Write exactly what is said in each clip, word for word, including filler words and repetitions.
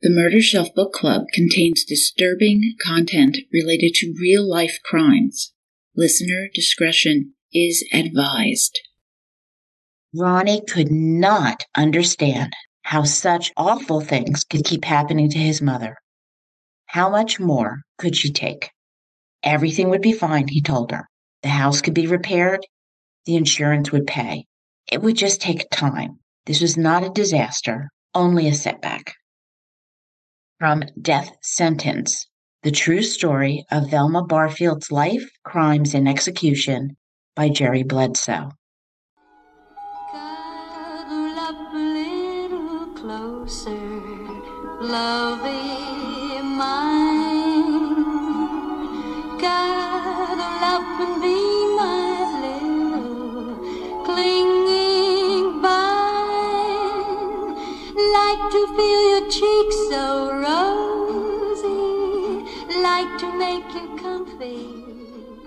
The Murder Shelf Book Club contains disturbing content related to real-life crimes. Listener discretion is advised. Ronnie could not understand how such awful things could keep happening to his mother. How much more could she take? Everything would be fine, he told her. The house could be repaired. The insurance would pay. It would just take time. This was not a disaster, only a setback. From Death Sentence, the true story of Velma Barfield's life, crimes, and execution by Jerry Bledsoe. Cuddle up a little closer, lovey mine. Cuddle up and be my little clinging vine. Like to feel your cheeks so rosy. Like to make you comfy,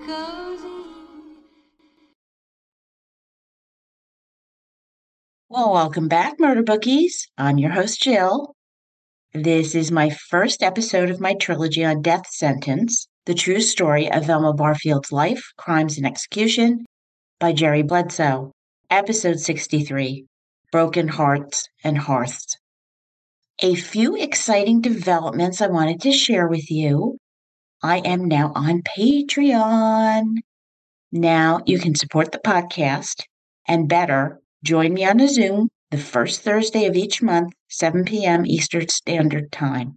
cozy. Well, welcome back, Murder Bookies. I'm your host, Jill. This is my first episode of my trilogy on Death Sentence, the true story of Velma Barfield's life, crimes, and execution by Jerry Bledsoe, episode sixty-three, Broken Hearts and Hearths. A few exciting developments I wanted to share with you. I am now on Patreon. Now you can support the podcast, and better, join me on a Zoom the first Thursday of each month, seven p.m. Eastern Standard Time.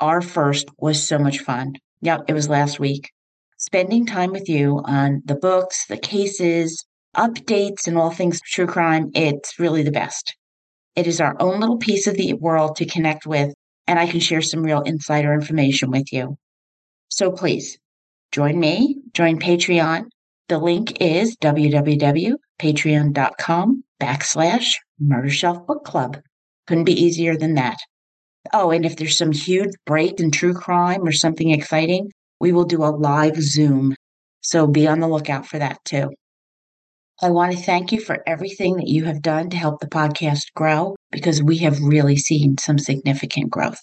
Our first was so much fun. Yep, it was last week. Spending time with you on the books, the cases, updates, and all things true crime, it's really the best. It is our own little piece of the world to connect with, and I can share some real insider information with you. So please, join me, join Patreon. The link is www.patreon.com backslash Murder Shelf Book Club. Couldn't be easier than that. Oh, and if there's some huge break in true crime or something exciting, we will do a live Zoom. So be on the lookout for that too. I want to thank you for everything that you have done to help the podcast grow, because we have really seen some significant growth.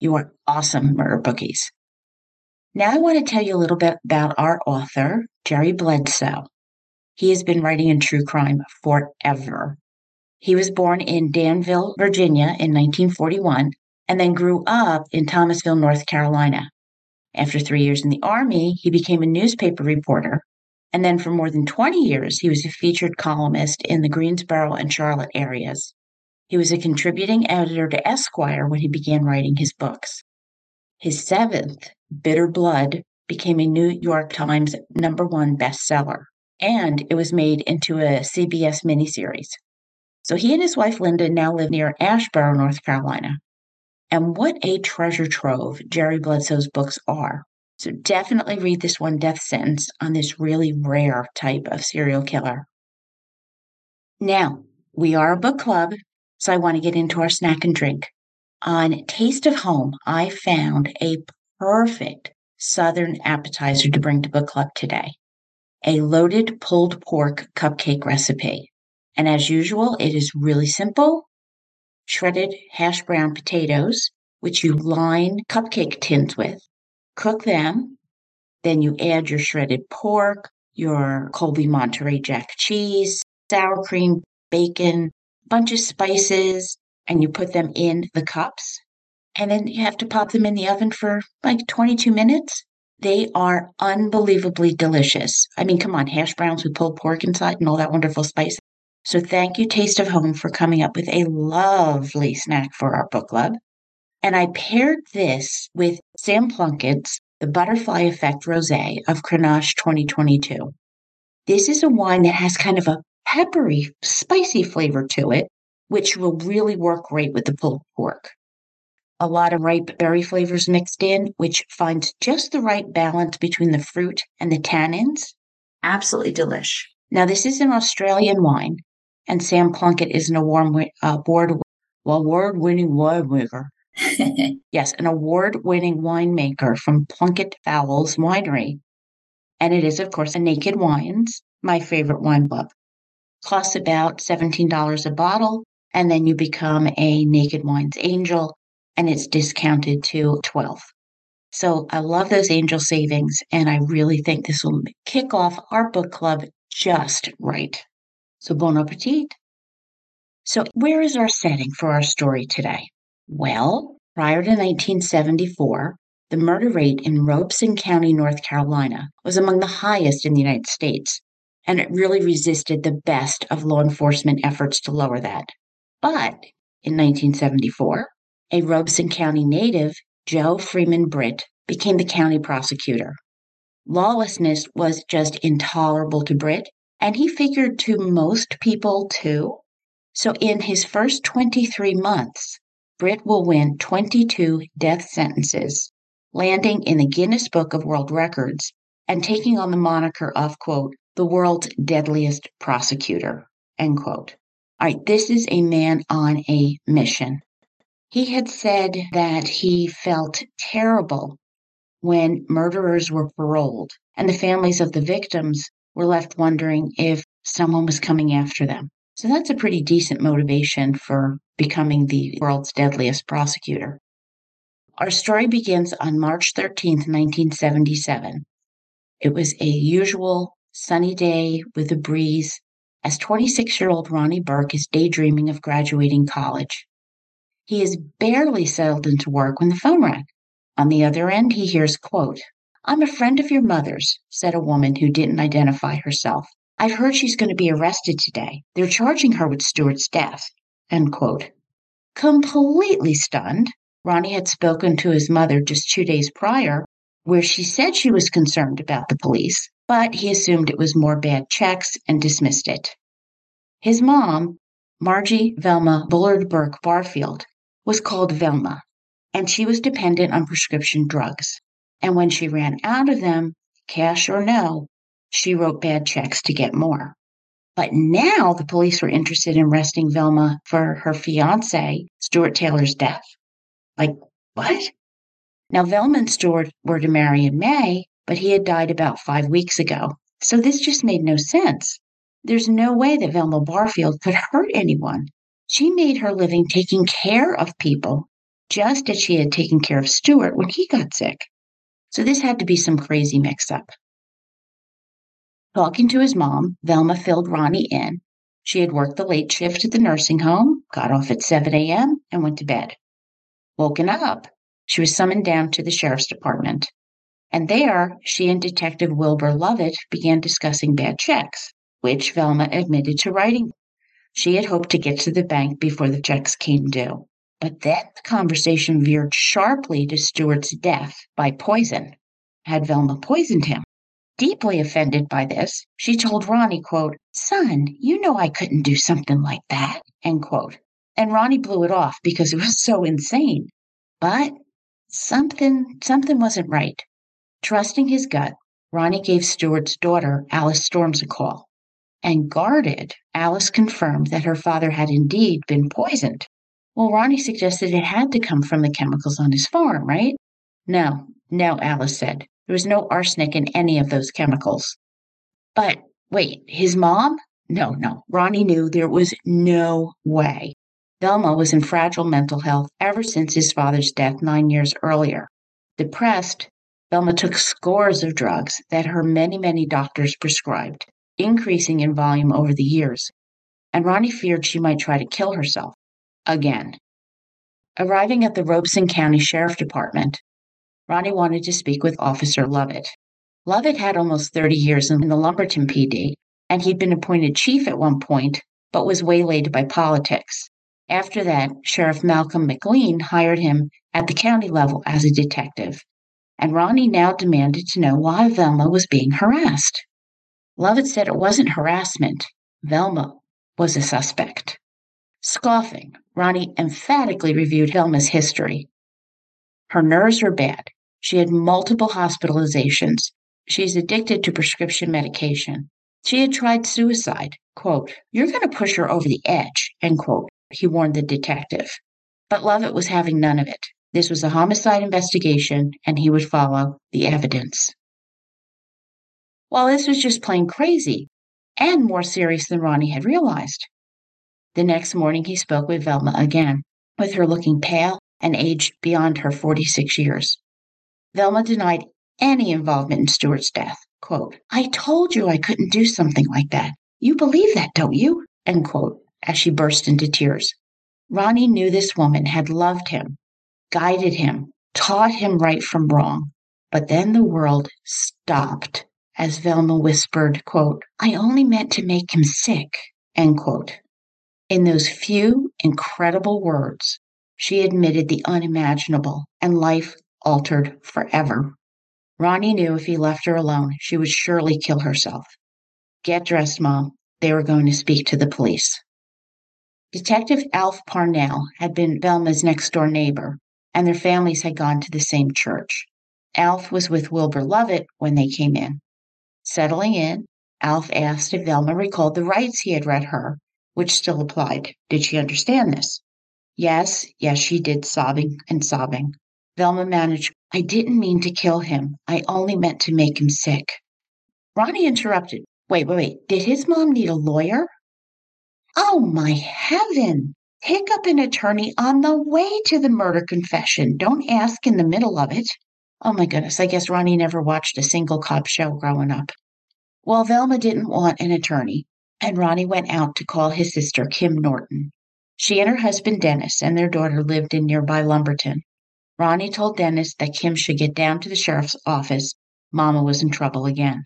You are awesome, Murder Bookies. Now I want to tell you a little bit about our author, Jerry Bledsoe. He has been writing in true crime forever. He was born in Danville, Virginia in nineteen forty-one, and then grew up in Thomasville, North Carolina. After three years in the Army, he became a newspaper reporter. And then for more than twenty years, he was a featured columnist in the Greensboro and Charlotte areas. He was a contributing editor to Esquire when he began writing his books. His seventh, Bitter Blood, became a New York Times number one bestseller, and it was made into a C B S miniseries. So he and his wife, Linda, now live near Asheboro, North Carolina. And what a treasure trove Jerry Bledsoe's books are. So definitely read this one, Death Sentence, on this really rare type of serial killer. Now, we are a book club, so I want to get into our snack and drink. On Taste of Home, I found a perfect Southern appetizer to bring to book club today. A loaded pulled pork cupcake recipe. And as usual, it is really simple. Shredded hash brown potatoes, which you line cupcake tins with. Cook them, then you add your shredded pork, your Colby Monterey Jack cheese, sour cream, bacon, a bunch of spices, and you put them in the cups. And then you have to pop them in the oven for like twenty-two minutes. They are unbelievably delicious. I mean, come on, hash browns with pulled pork inside and all that wonderful spice. So thank you, Taste of Home, for coming up with a lovely snack for our book club. And I paired this with Sam Plunkett's The Butterfly Effect Rosé of Grenache twenty twenty-two. This is a wine that has kind of a peppery, spicy flavor to it, which will really work great with the pulled pork. A lot of ripe berry flavors mixed in, which finds just the right balance between the fruit and the tannins. Absolutely delish. Now, this is an Australian wine, and Sam Plunkett is an award, uh, award-winning wine maker. Yes, an award-winning winemaker from Plunkett Fowles Winery. And it is, of course, a Naked Wines, my favorite wine club. Costs about seventeen dollars a bottle, and then you become a Naked Wines Angel, and it's discounted to twelve. So I love those angel savings, and I really think this will kick off our book club just right. So bon appetit. So where is our setting for our story today? Well, prior to nineteen seventy-four, the murder rate in Robeson County, North Carolina, was among the highest in the United States, and it really resisted the best of law enforcement efforts to lower that. But in nineteen seventy-four, a Robeson County native, Joe Freeman Britt, became the county prosecutor. Lawlessness was just intolerable to Britt, and he figured to most people too. So in his first twenty-three months, Britt will win twenty-two death sentences, landing in the Guinness Book of World Records and taking on the moniker of, quote, the world's deadliest prosecutor, end quote. All right, this is a man on a mission. He had said that he felt terrible when murderers were paroled and the families of the victims were left wondering if someone was coming after them. So that's a pretty decent motivation for becoming the world's deadliest prosecutor. Our story begins on March thirteenth, nineteen seventy-seven. It was a usual sunny day with a breeze as twenty-six-year-old Ronnie Burke is daydreaming of graduating college. He is barely settled into work when the phone rang. On the other end, he hears, quote, I'm a friend of your mother's, said a woman who didn't identify herself. I've heard she's going to be arrested today. They're charging her with Stuart's death, end quote. Completely stunned, Ronnie had spoken to his mother just two days prior, where she said she was concerned about the police, but he assumed it was more bad checks and dismissed it. His mom, Margie Velma Bullard Burke Barfield, was called Velma, and she was dependent on prescription drugs. And when she ran out of them, cash or no, she wrote bad checks to get more. But now the police were interested in arresting Velma for her fiancé, Stuart Taylor's death. Like, what? Now, Velma and Stuart were to marry in May, but he had died about five weeks ago. So this just made no sense. There's no way that Velma Barfield could hurt anyone. She made her living taking care of people, just as she had taken care of Stuart when he got sick. So this had to be some crazy mix-up. Talking to his mom, Velma filled Ronnie in. She had worked the late shift at the nursing home, got off at seven a.m., and went to bed. Woken up, she was summoned down to the sheriff's department. And there, she and Detective Wilbur Lovett began discussing bad checks, which Velma admitted to writing. She had hoped to get to the bank before the checks came due. But then the conversation veered sharply to Stuart's death by poison. Had Velma poisoned him? Deeply offended by this, she told Ronnie, quote, son, you know I couldn't do something like that, end quote. And Ronnie blew it off because it was so insane. But something, something wasn't right. Trusting his gut, Ronnie gave Stuart's daughter, Alice Storms, a call. And guarded, Alice confirmed that her father had indeed been poisoned. Well, Ronnie suggested it had to come from the chemicals on his farm, right? No, no, Alice said. There was no arsenic in any of those chemicals. But wait, his mom? No, no. Ronnie knew there was no way. Velma was in fragile mental health ever since his father's death nine years earlier. Depressed, Velma took scores of drugs that her many, many doctors prescribed, increasing in volume over the years. And Ronnie feared she might try to kill herself again. Arriving at the Robeson County Sheriff Department, Ronnie wanted to speak with Officer Lovett. Lovett had almost thirty years in the Lumberton P D, and he'd been appointed chief at one point, but was waylaid by politics. After that, Sheriff Malcolm McLean hired him at the county level as a detective, and Ronnie now demanded to know why Velma was being harassed. Lovett said it wasn't harassment. Velma was a suspect. Scoffing, Ronnie emphatically reviewed Velma's history. Her nerves were bad. She had multiple hospitalizations. She's addicted to prescription medication. She had tried suicide. Quote, you're going to push her over the edge, end quote, he warned the detective. But Lovett was having none of it. This was a homicide investigation, and he would follow the evidence. While this was just plain crazy, and more serious than Ronnie had realized. The next morning, he spoke with Velma again, with her looking pale and age beyond her forty-six years. Velma denied any involvement in Stuart's death. Quote, "I told you I couldn't do something like that. You believe that, don't you?" End quote, as she burst into tears. Ronnie knew this woman had loved him, guided him, taught him right from wrong. But then the world stopped as Velma whispered, quote, "I only meant to make him sick," end quote. In those few incredible words, she admitted the unimaginable, and life altered forever. Ronnie knew if he left her alone, she would surely kill herself. "Get dressed, Mom. They were going to speak to the police." Detective Alf Parnell had been Velma's next-door neighbor, and their families had gone to the same church. Alf was with Wilbur Lovett when they came in. Settling in, Alf asked if Velma recalled the rights he had read her, which still applied. Did she understand this? Yes, yes, she did, sobbing and sobbing. Velma managed, "I didn't mean to kill him. I only meant to make him sick." Ronnie interrupted. Wait, wait, wait. Did his mom need a lawyer? Oh, my heaven. Pick up an attorney on the way to the murder confession. Don't ask in the middle of it. Oh, my goodness. I guess Ronnie never watched a single cop show growing up. Well, Velma didn't want an attorney, and Ronnie went out to call his sister, Kim Norton. She and her husband, Dennis, and their daughter lived in nearby Lumberton. Ronnie told Dennis that Kim should get down to the sheriff's office. Mama was in trouble again.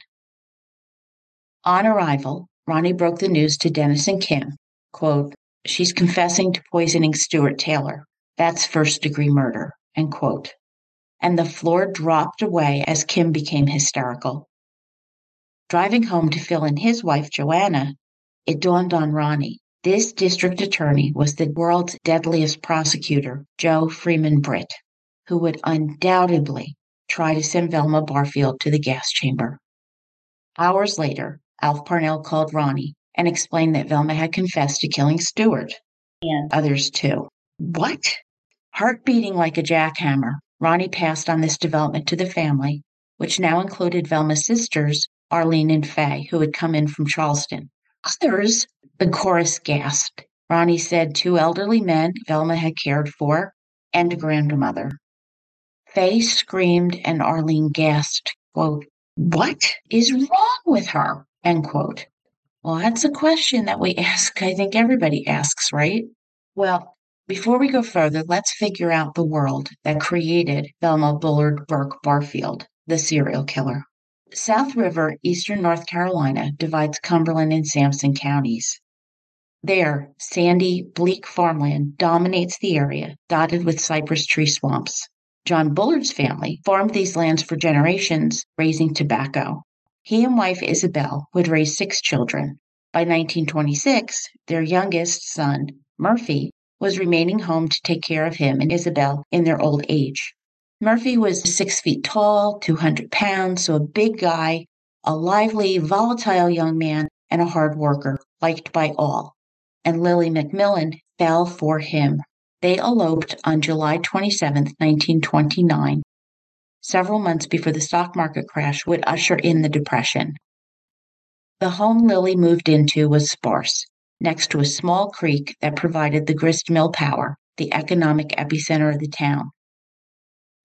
On arrival, Ronnie broke the news to Dennis and Kim. Quote, "She's confessing to poisoning Stuart Taylor. That's first-degree murder." End quote. And the floor dropped away as Kim became hysterical. Driving home to Phil and his wife, Joanna, it dawned on Ronnie. This district attorney was the world's deadliest prosecutor, Joe Freeman Britt, who would undoubtedly try to send Velma Barfield to the gas chamber. Hours later, Alf Parnell called Ronnie and explained that Velma had confessed to killing Stuart and others too. What? Heart beating like a jackhammer, Ronnie passed on this development to the family, which now included Velma's sisters, Arlene and Faye, who had come in from Charleston. Others? The chorus gasped. Ronnie said two elderly men Velma had cared for and a grandmother. Faye screamed and Arlene gasped, quote, "What is wrong with her?" End quote. Well, that's a question that we ask, I think everybody asks, right? Well, before we go further, let's figure out the world that created Velma Bullard Burke Barfield, the serial killer. South River, eastern North Carolina, divides Cumberland and Sampson counties. There, sandy, bleak farmland dominates the area, dotted with cypress tree swamps. John Bullard's family farmed these lands for generations, raising tobacco. He and wife Isabel would raise six children. By nineteen twenty-six, their youngest son, Murphy, was remaining home to take care of him and Isabel in their old age. Murphy was six feet tall, two hundred pounds, so a big guy, a lively, volatile young man, and a hard worker, liked by all. And Lily McMillan fell for him. They eloped on July twenty-seventh, nineteen twenty-nine, several months before the stock market crash would usher in the Depression. The home Lily moved into was sparse, next to a small creek that provided the grist mill power, the economic epicenter of the town.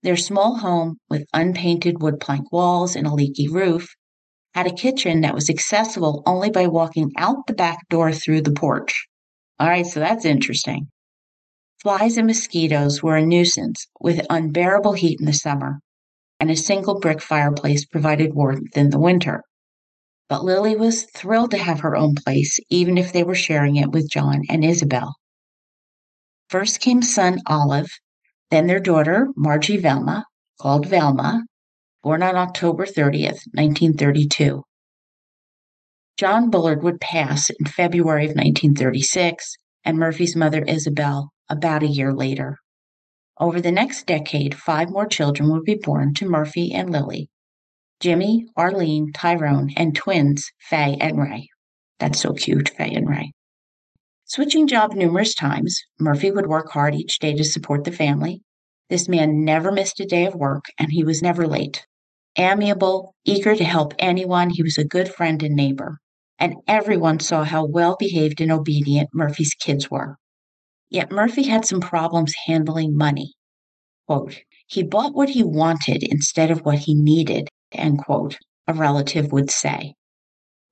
Their small home, with unpainted wood plank walls and a leaky roof, had a kitchen that was accessible only by walking out the back door through the porch. All right, so that's interesting. Flies and mosquitoes were a nuisance with unbearable heat in the summer, and a single brick fireplace provided warmth in the winter. But Lily was thrilled to have her own place, even if they were sharing it with John and Isabel. First came son Olive, then their daughter, Margie Velma, called Velma, born on October thirtieth, nineteen thirty-two. John Bullard would pass in February of nineteen thirty-six, and Murphy's mother, Isabel, about a year later. Over the next decade, five more children would be born to Murphy and Lily: Jimmy, Arlene, Tyrone, and twins, Faye and Ray. That's so cute, Faye and Ray. Switching job numerous times, Murphy would work hard each day to support the family. This man never missed a day of work, and he was never late. Amiable, eager to help anyone, he was a good friend and neighbor. And everyone saw how well-behaved and obedient Murphy's kids were. Yet Murphy had some problems handling money. Quote, he bought what he wanted instead of what he needed, end quote, a relative would say.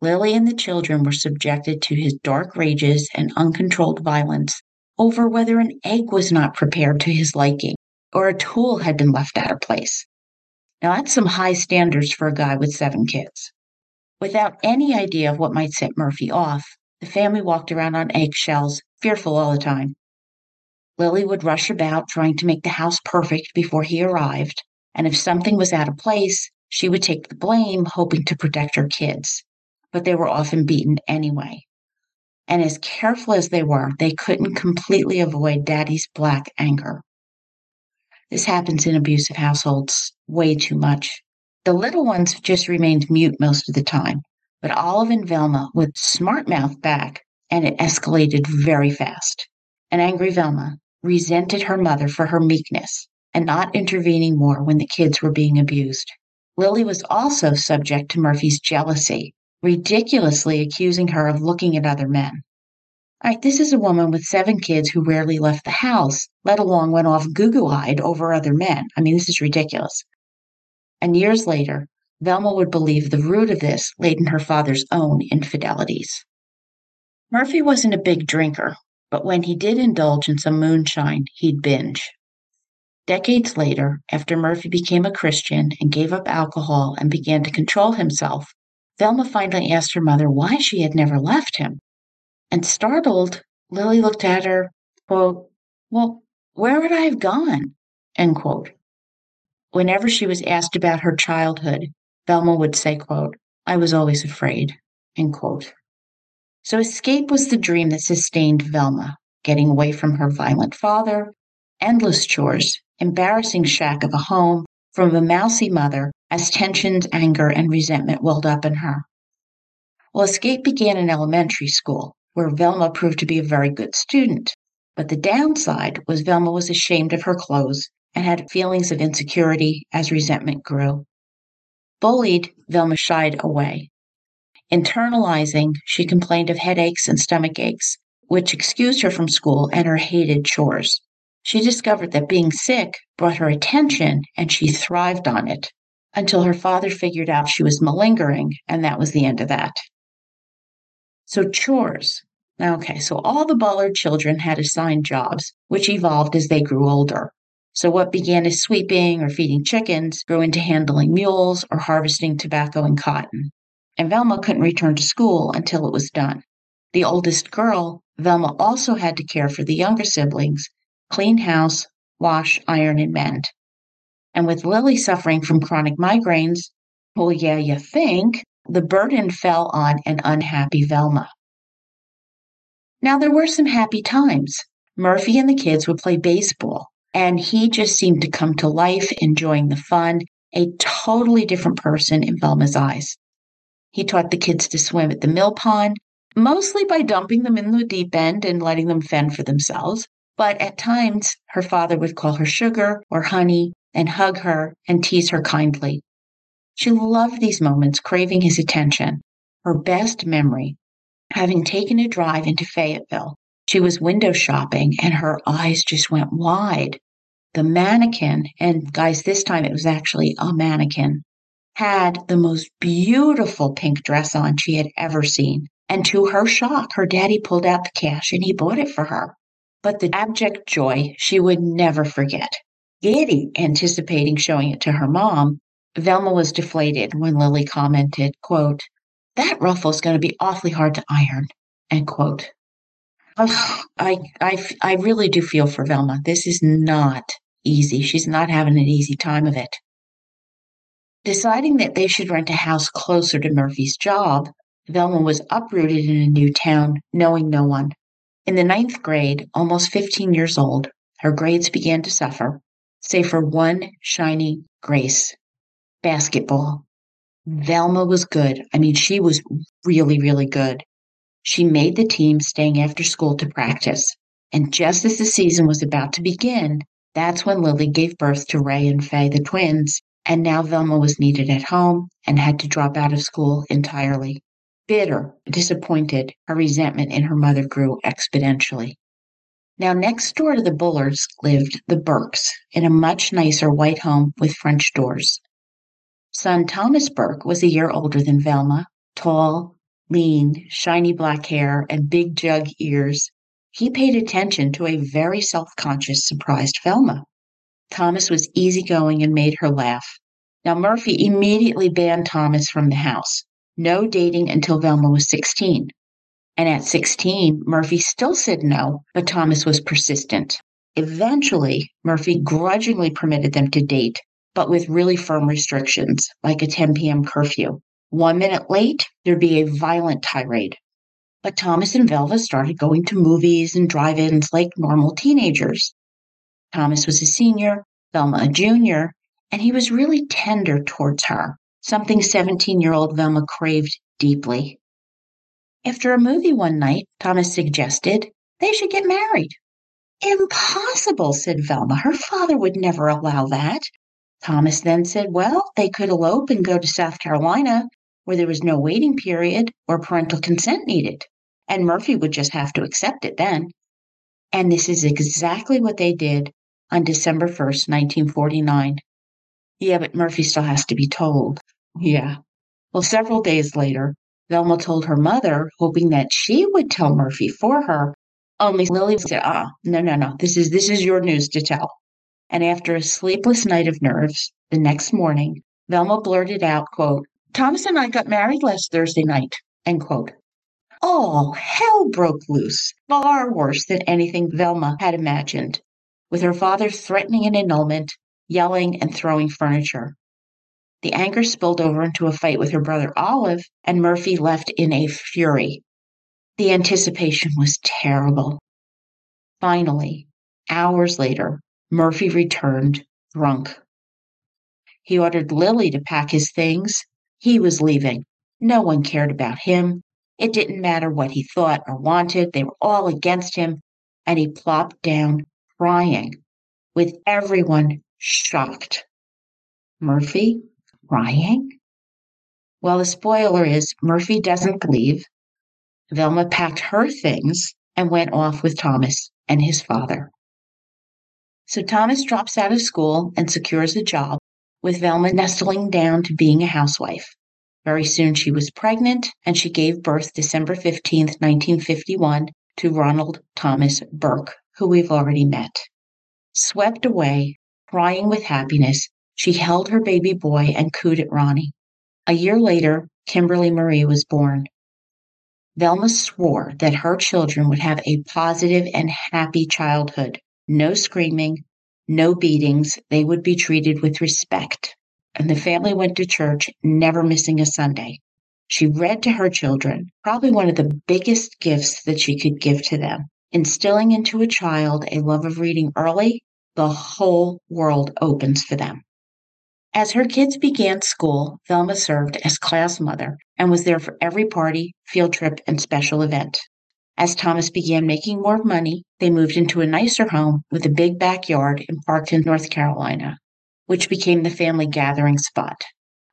Lily and the children were subjected to his dark rages and uncontrolled violence over whether an egg was not prepared to his liking or a tool had been left out of place. Now that's some high standards for a guy with seven kids. Without any idea of what might set Murphy off, the family walked around on eggshells, fearful all the time. Lily would rush about trying to make the house perfect before he arrived, and if something was out of place, she would take the blame, hoping to protect her kids. But they were often beaten anyway. And as careful as they were, they couldn't completely avoid Daddy's black anger. This happens in abusive households way too much. The little ones just remained mute most of the time, but Olive and Velma would smart mouth back, and it escalated very fast. And angry Velma resented her mother for her meekness and not intervening more when the kids were being abused. Lily was also subject to Murphy's jealousy, ridiculously accusing her of looking at other men. All right, this is a woman with seven kids who rarely left the house, let alone went off goo-goo-eyed over other men. I mean, this is ridiculous. And years later, Velma would believe the root of this laid in her father's own infidelities. Murphy wasn't a big drinker, but when he did indulge in some moonshine, he'd binge. Decades later, after Murphy became a Christian and gave up alcohol and began to control himself, Velma finally asked her mother why she had never left him. And startled, Lily looked at her, quote, well, where would I have gone? End quote. Whenever she was asked about her childhood, Velma would say, quote, I was always afraid, end quote. So escape was the dream that sustained Velma, getting away from her violent father, endless chores, embarrassing shack of a home, from a mousy mother, as tensions, anger, and resentment welled up in her. Well, escape began in elementary school, where Velma proved to be a very good student. But the downside was Velma was ashamed of her clothes and had feelings of insecurity as resentment grew. Bullied, Velma shied away. Internalizing, she complained of headaches and stomach aches, which excused her from school and her hated chores. She discovered that being sick brought her attention, and she thrived on it, until her father figured out she was malingering, and that was the end of that. So chores. Now, okay, so all the Bullard children had assigned jobs, which evolved as they grew older. So what began as sweeping or feeding chickens grew into handling mules or harvesting tobacco and cotton. And Velma couldn't return to school until it was done. The oldest girl, Velma, also had to care for the younger siblings, clean house, wash, iron, and mend. And with Lily suffering from chronic migraines, well, yeah, you think, the burden fell on an unhappy Velma. Now, there were some happy times. Murphy and the kids would play baseball, and he just seemed to come to life, enjoying the fun, a totally different person in Velma's eyes. He taught the kids to swim at the mill pond, mostly by dumping them in the deep end and letting them fend for themselves. But at times, her father would call her sugar or honey and hug her and tease her kindly. She loved these moments, craving his attention. Her best memory, having taken a drive into Fayetteville, she was window shopping and her eyes just went wide. The mannequin, and guys, this time it was actually a mannequin, had the most beautiful pink dress on she had ever seen. And to her shock, her daddy pulled out the cash and he bought it for her. But the abject joy she would never forget. Giddy, anticipating showing it to her mom, Velma was deflated when Lily commented, quote, that ruffle's going to be awfully hard to iron, end quote. Oh, I, I, I really do feel for Velma. This is not easy. She's not having an easy time of it. Deciding that they should rent a house closer to Murphy's job, Velma was uprooted in a new town, knowing no one. In the ninth grade, almost fifteen years old, her grades began to suffer, save for one shining grace, basketball. Velma was good. I mean, she was really, really good. She made the team, staying after school to practice. And just as the season was about to begin, that's when Lily gave birth to Ray and Faye, the twins. And now Velma was needed at home and had to drop out of school entirely. Bitter, disappointed, her resentment in her mother grew exponentially. Now, next door to the Bullards lived the Burkes in a much nicer white home with French doors. Son Thomas Burke was a year older than Velma, tall, lean, shiny black hair, and big jug ears. He paid attention to a very self-conscious, surprised Velma. Thomas was easygoing and made her laugh. Now, Murphy immediately banned Thomas from the house. No dating until Velma was sixteen. And at sixteen, Murphy still said no, but Thomas was persistent. Eventually, Murphy grudgingly permitted them to date, but with really firm restrictions, like a ten p.m. curfew. One minute late, there'd be a violent tirade. But Thomas and Velma started going to movies and drive-ins like normal teenagers. Thomas was a senior, Velma a junior, and he was really tender towards her, something seventeen-year-old Velma craved deeply. After a movie one night, Thomas suggested they should get married. Impossible, said Velma. Her father would never allow that. Thomas then said, well, they could elope and go to South Carolina, where there was no waiting period or parental consent needed, and Murphy would just have to accept it then. And this is exactly what they did on December first, nineteen forty-nine. Yeah, but Murphy still has to be told. Yeah. Well, several days later, Velma told her mother, hoping that she would tell Murphy for her. Only Lily said, ah, no, no, no, this is this is your news to tell. And after a sleepless night of nerves, the next morning, Velma blurted out, quote, Thomas and I got married last Thursday night, end quote. All hell broke loose, far worse than anything Velma had imagined, with her father threatening an annulment, yelling and throwing furniture. The anger spilled over into a fight with her brother Olive, and Murphy left in a fury. The anticipation was terrible. Finally, hours later, Murphy returned drunk. He ordered Lily to pack his things. He was leaving. No one cared about him. It didn't matter what he thought or wanted. They were all against him, and he plopped down crying, with everyone shocked. Murphy? Crying? Well, the spoiler is Murphy doesn't leave. Velma packed her things and went off with Thomas and his father. So Thomas drops out of school and secures a job, with Velma nestling down to being a housewife. Very soon she was pregnant, and she gave birth December fifteenth, nineteen fifty-one, to Ronald Thomas Burke, who we've already met. Swept away, crying with happiness, she held her baby boy and cooed at Ronnie. A year later, Kimberly Marie was born. Velma swore that her children would have a positive and happy childhood. No screaming, no beatings. They would be treated with respect. And the family went to church, never missing a Sunday. She read to her children, probably one of the biggest gifts that she could give to them, instilling into a child a love of reading early. The whole world opens for them. As her kids began school, Velma served as class mother and was there for every party, field trip, and special event. As Thomas began making more money, they moved into a nicer home with a big backyard in Parkton, North Carolina, which became the family gathering spot,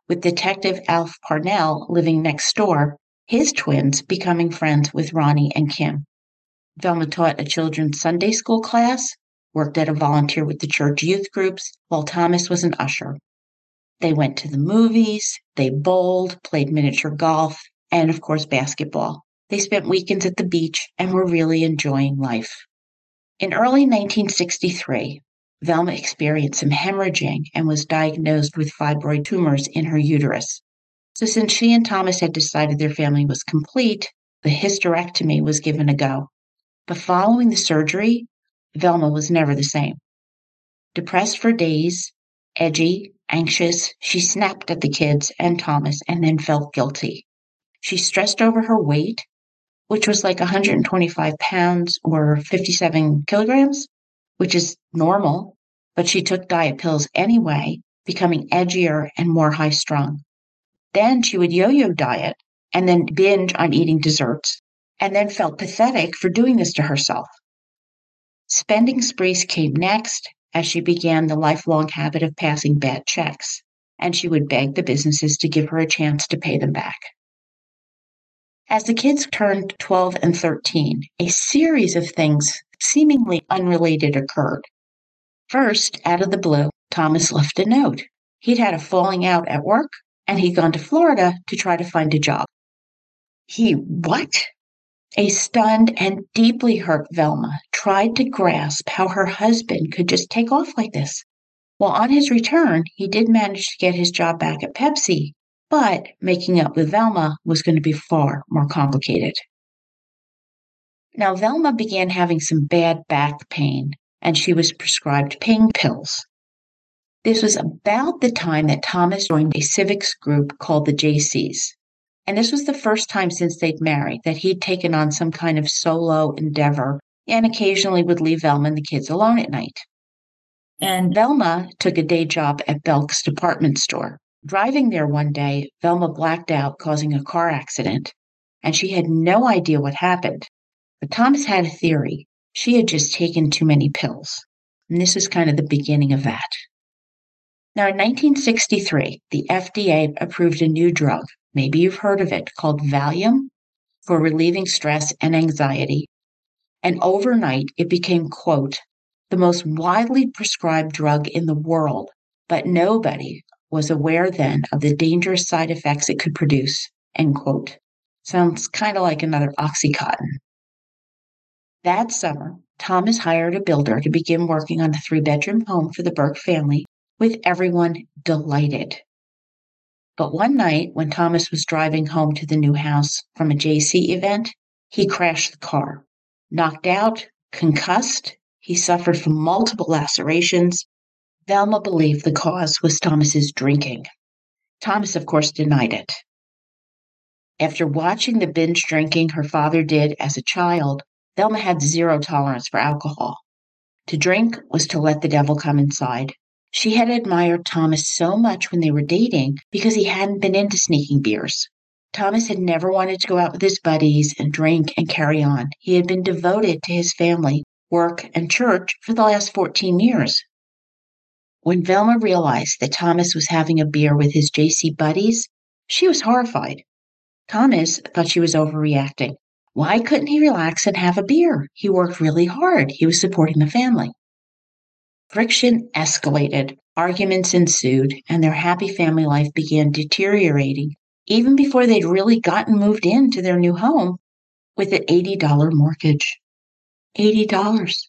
with Detective Alf Parnell living next door, his twins becoming friends with Ronnie and Kim. Velma taught a children's Sunday school class, worked at a volunteer with the church youth groups, while Thomas was an usher. They went to the movies, they bowled, played miniature golf, and of course basketball. They spent weekends at the beach and were really enjoying life. In early nineteen sixty-three, Velma experienced some hemorrhaging and was diagnosed with fibroid tumors in her uterus. So since she and Thomas had decided their family was complete, the hysterectomy was given a go. But following the surgery, Velma was never the same. Depressed for days, edgy, anxious, she snapped at the kids and Thomas and then felt guilty. She stressed over her weight, which was like one hundred twenty-five pounds or fifty-seven kilograms, which is normal, but she took diet pills anyway, becoming edgier and more high-strung. Then she would yo-yo diet and then binge on eating desserts, and then felt pathetic for doing this to herself. Spending sprees came next, as she began the lifelong habit of passing bad checks, and she would beg the businesses to give her a chance to pay them back. As the kids turned twelve and thirteen, a series of things seemingly unrelated occurred. First, out of the blue, Thomas left a note. He'd had a falling out at work, and he'd gone to Florida to try to find a job. He what? A stunned and deeply hurt Velma tried to grasp how her husband could just take off like this. While on his return, he did manage to get his job back at Pepsi, but making up with Velma was going to be far more complicated. Now, Velma began having some bad back pain, and she was prescribed pain pills. This was about the time that Thomas joined a civics group called the J Cs, and this was the first time since they'd married that he'd taken on some kind of solo endeavor and occasionally would leave Velma and the kids alone at night. And Velma took a day job at Belk's department store. Driving there one day, Velma blacked out, causing a car accident, and she had no idea what happened. But Thomas had a theory. She had just taken too many pills. And this was kind of the beginning of that. Now, in nineteen sixty-three, the F D A approved a new drug, maybe you've heard of it, called Valium, for relieving stress and anxiety. And overnight, it became, quote, the most widely prescribed drug in the world, but nobody was aware then of the dangerous side effects it could produce, end quote. Sounds kind of like another Oxycontin. That summer, Thomas hired a builder to begin working on a three-bedroom home for the Burke family, with everyone delighted. But one night, when Thomas was driving home to the new house from a J C event, he crashed the car. Knocked out, concussed, he suffered from multiple lacerations. Velma believed the cause was Thomas's drinking. Thomas, of course, denied it. After watching the binge drinking her father did as a child, Velma had zero tolerance for alcohol. To drink was to let the devil come inside. She had admired Thomas so much when they were dating because he hadn't been into sneaking beers. Thomas had never wanted to go out with his buddies and drink and carry on. He had been devoted to his family, work, and church for the last fourteen years. When Velma realized that Thomas was having a beer with his J C buddies, she was horrified. Thomas thought she was overreacting. Why couldn't he relax and have a beer? He worked really hard. He was supporting the family. Friction escalated, arguments ensued, and their happy family life began deteriorating even before they'd really gotten moved into their new home with an eighty dollars mortgage. eighty dollars.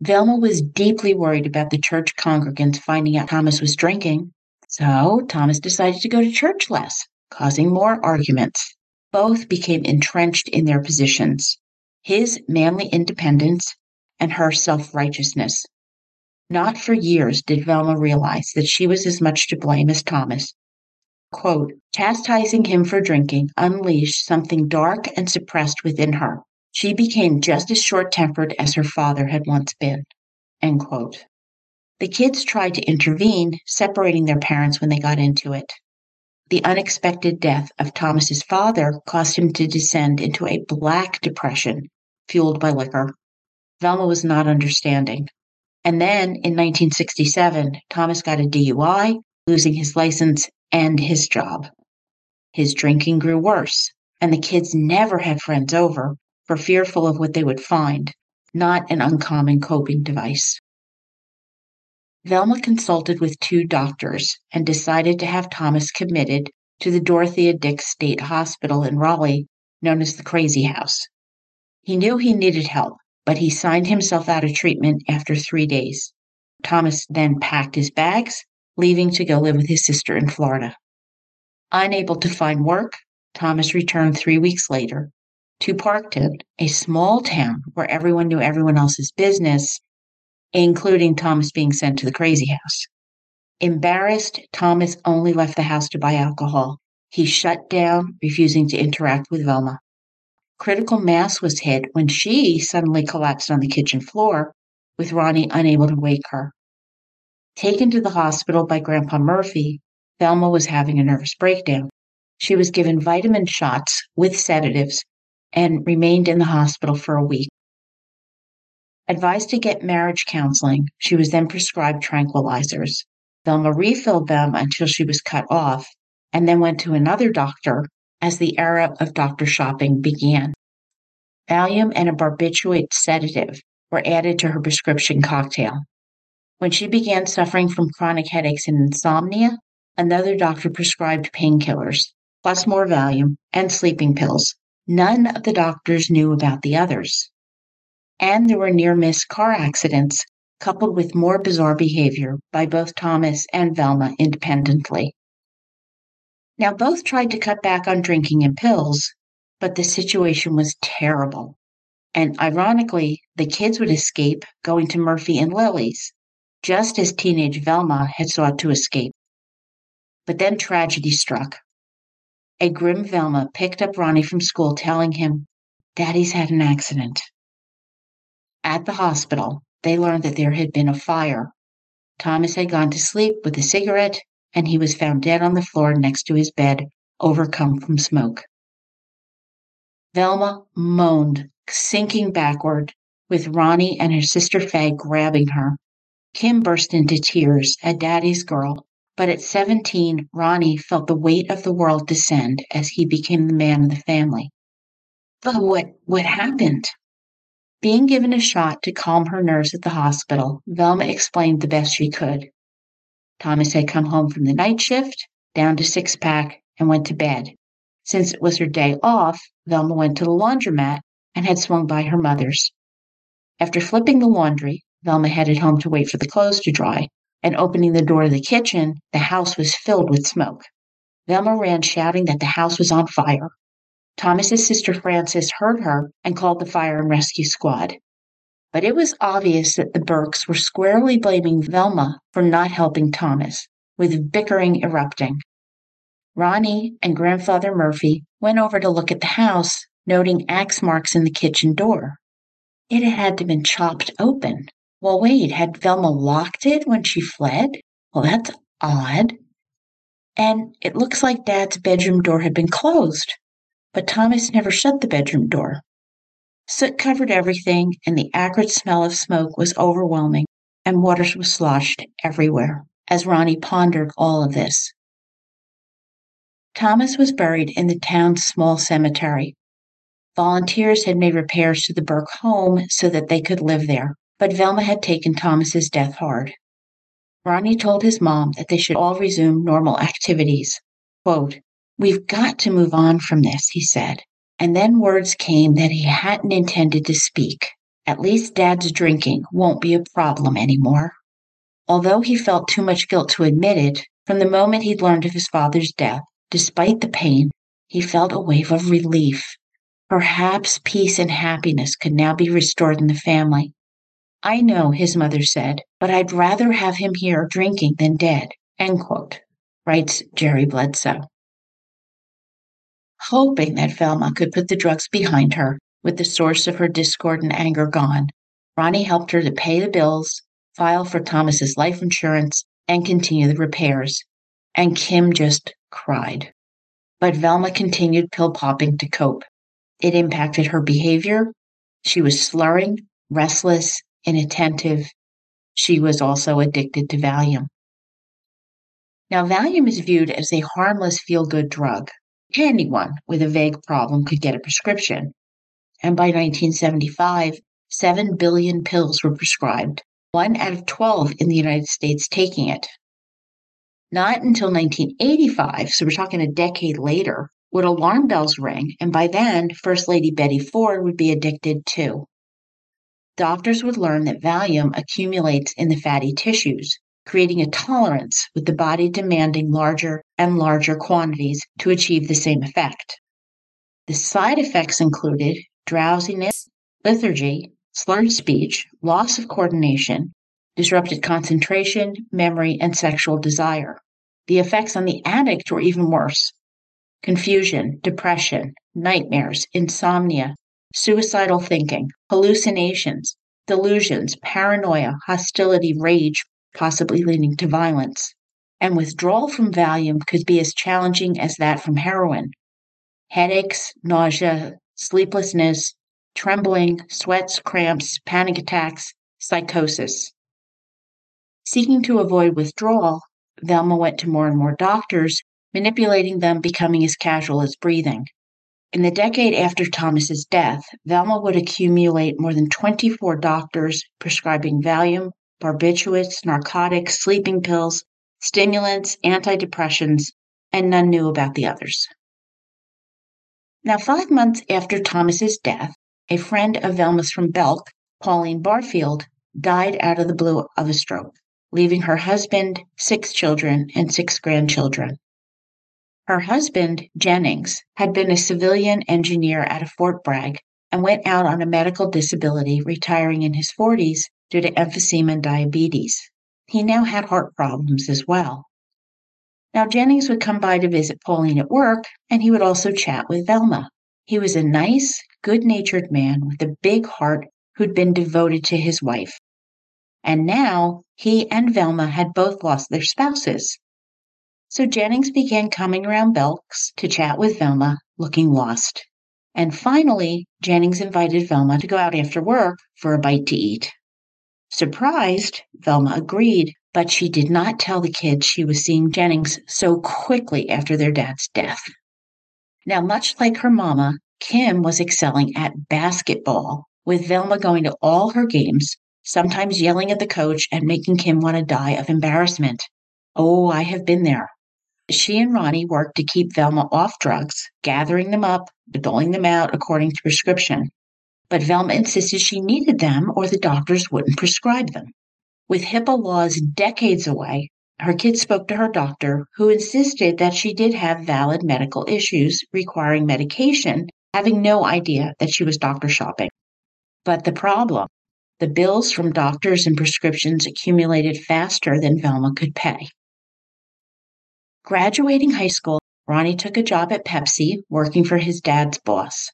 Velma was deeply worried about the church congregants finding out Thomas was drinking, so Thomas decided to go to church less, causing more arguments. Both became entrenched in their positions, his manly independence and her self-righteousness. Not for years did Velma realize that she was as much to blame as Thomas. Quote, chastising him for drinking unleashed something dark and suppressed within her. She became just as short-tempered as her father had once been, end quote. The kids tried to intervene, separating their parents when they got into it. The unexpected death of Thomas's father caused him to descend into a black depression, fueled by liquor. Velma was not understanding. And then, in nineteen sixty-seven, Thomas got a D U I, losing his license and his job. His drinking grew worse, and the kids never had friends over, for fearful of what they would find, not an uncommon coping device. Velma consulted with two doctors and decided to have Thomas committed to the Dorothea Dix State Hospital in Raleigh, known as the Crazy House. He knew he needed help, but he signed himself out of treatment after three days. Thomas then packed his bags, leaving to go live with his sister in Florida. Unable to find work, Thomas returned three weeks later, to Parkton, a small town where everyone knew everyone else's business, including Thomas being sent to the Crazy House. Embarrassed, Thomas only left the house to buy alcohol. He shut down, refusing to interact with Velma. Critical mass was hit when she suddenly collapsed on the kitchen floor, with Ronnie unable to wake her. Taken to the hospital by Grandpa Murphy, Velma was having a nervous breakdown. She was given vitamin shots with sedatives and remained in the hospital for a week. Advised to get marriage counseling, she was then prescribed tranquilizers. Velma refilled them until she was cut off, and then went to another doctor as the era of doctor shopping began. Valium and a barbiturate sedative were added to her prescription cocktail. When she began suffering from chronic headaches and insomnia, another doctor prescribed painkillers, plus more Valium and sleeping pills. None of the doctors knew about the others. And there were near-miss car accidents, coupled with more bizarre behavior by both Thomas and Velma independently. Now, both tried to cut back on drinking and pills, but the situation was terrible. And ironically, the kids would escape going to Murphy and Lily's, just as teenage Velma had sought to escape. But then tragedy struck. A grim Velma picked up Ronnie from school, telling him, "Daddy's had an accident." At the hospital, they learned that there had been a fire. Thomas had gone to sleep with a cigarette, and he was found dead on the floor next to his bed, overcome from smoke. Velma moaned, sinking backward, with Ronnie and her sister Faye grabbing her. Kim burst into tears at Daddy's girl, but at seventeen, Ronnie felt the weight of the world descend as he became the man of the family. But what, what happened? Being given a shot to calm her nerves at the hospital, Velma explained the best she could. Thomas had come home from the night shift, down to six-pack, and went to bed. Since it was her day off, Velma went to the laundromat and had swung by her mother's. After flipping the laundry, Velma headed home to wait for the clothes to dry, and opening the door of the kitchen, the house was filled with smoke. Velma ran shouting that the house was on fire. Thomas's sister Frances heard her and called the fire and rescue squad. But it was obvious that the Burkes were squarely blaming Velma for not helping Thomas, with bickering erupting. Ronnie and Grandfather Murphy went over to look at the house, noting axe marks in the kitchen door. It had to have been chopped open. Well, wait, had Velma locked it when she fled? Well, that's odd. And it looks like Dad's bedroom door had been closed. But Thomas never shut the bedroom door. Soot covered everything, and the acrid smell of smoke was overwhelming, and water was sloshed everywhere, as Ronnie pondered all of this. Thomas was buried in the town's small cemetery. Volunteers had made repairs to the Burke home so that they could live there, but Velma had taken Thomas's death hard. Ronnie told his mom that they should all resume normal activities. Quote, "We've got to move on from this," he said. And then words came that he hadn't intended to speak. At least Dad's drinking won't be a problem anymore. Although he felt too much guilt to admit it, from the moment he'd learned of his father's death, despite the pain, he felt a wave of relief. Perhaps peace and happiness could now be restored in the family. "I know," his mother said, "but I'd rather have him here drinking than dead," end quote, writes Jerry Bledsoe. Hoping that Velma could put the drugs behind her, with the source of her discord and anger gone, Ronnie helped her to pay the bills, file for Thomas's life insurance, and continue the repairs. And Kim just cried. But Velma continued pill popping to cope. It impacted her behavior. She was slurring, restless, inattentive. She was also addicted to Valium. Now, Valium is viewed as a harmless feel-good drug. Anyone with a vague problem could get a prescription, and by nineteen seventy-five, seven billion pills were prescribed, one out of twelve in the United States taking it. Not until nineteen eighty-five, so we're talking a decade later, would alarm bells ring, and by then, First Lady Betty Ford would be addicted too. Doctors would learn that Valium accumulates in the fatty tissues, creating a tolerance with the body demanding larger and larger quantities to achieve the same effect. The side effects included drowsiness, lethargy, slurred speech, loss of coordination, disrupted concentration, memory, and sexual desire. The effects on the addict were even worse. Confusion, depression, nightmares, insomnia, suicidal thinking, hallucinations, delusions, paranoia, hostility, rage, possibly leading to violence, and withdrawal from Valium could be as challenging as that from heroin. Headaches, nausea, sleeplessness, trembling, sweats, cramps, panic attacks, psychosis. Seeking to avoid withdrawal, Velma went to more and more doctors, manipulating them becoming as casual as breathing. In the decade after Thomas's death, Velma would accumulate more than twenty-four doctors prescribing Valium, barbiturates, narcotics, sleeping pills, stimulants, antidepressants, and none knew about the others. Now, five months after Thomas's death, a friend of Velma's from Belk, Pauline Barfield, died out of the blue of a stroke, leaving her husband, six children, and six grandchildren. Her husband, Jennings, had been a civilian engineer at a Fort Bragg and went out on a medical disability, retiring in his forties due to emphysema and diabetes. He now had heart problems as well. Now, Jennings would come by to visit Pauline at work, and he would also chat with Velma. He was a nice, good-natured man with a big heart who'd been devoted to his wife. And now, he and Velma had both lost their spouses. So Jennings began coming around Belk's to chat with Velma, looking lost. And finally, Jennings invited Velma to go out after work for a bite to eat. Surprised, Velma agreed, but she did not tell the kids she was seeing Jennings so quickly after their dad's death. Now, much like her mama, Kim was excelling at basketball, with Velma going to all her games, sometimes yelling at the coach and making Kim want to die of embarrassment. Oh, I have been there. She and Ronnie worked to keep Velma off drugs, gathering them up, doling them out according to prescription. But Velma insisted she needed them or the doctors wouldn't prescribe them. With HIPAA laws decades away, her kid spoke to her doctor, who insisted that she did have valid medical issues requiring medication, having no idea that she was doctor shopping. But the problem, the bills from doctors and prescriptions accumulated faster than Velma could pay. Graduating high school, Ronnie took a job at Pepsi, working for his dad's boss.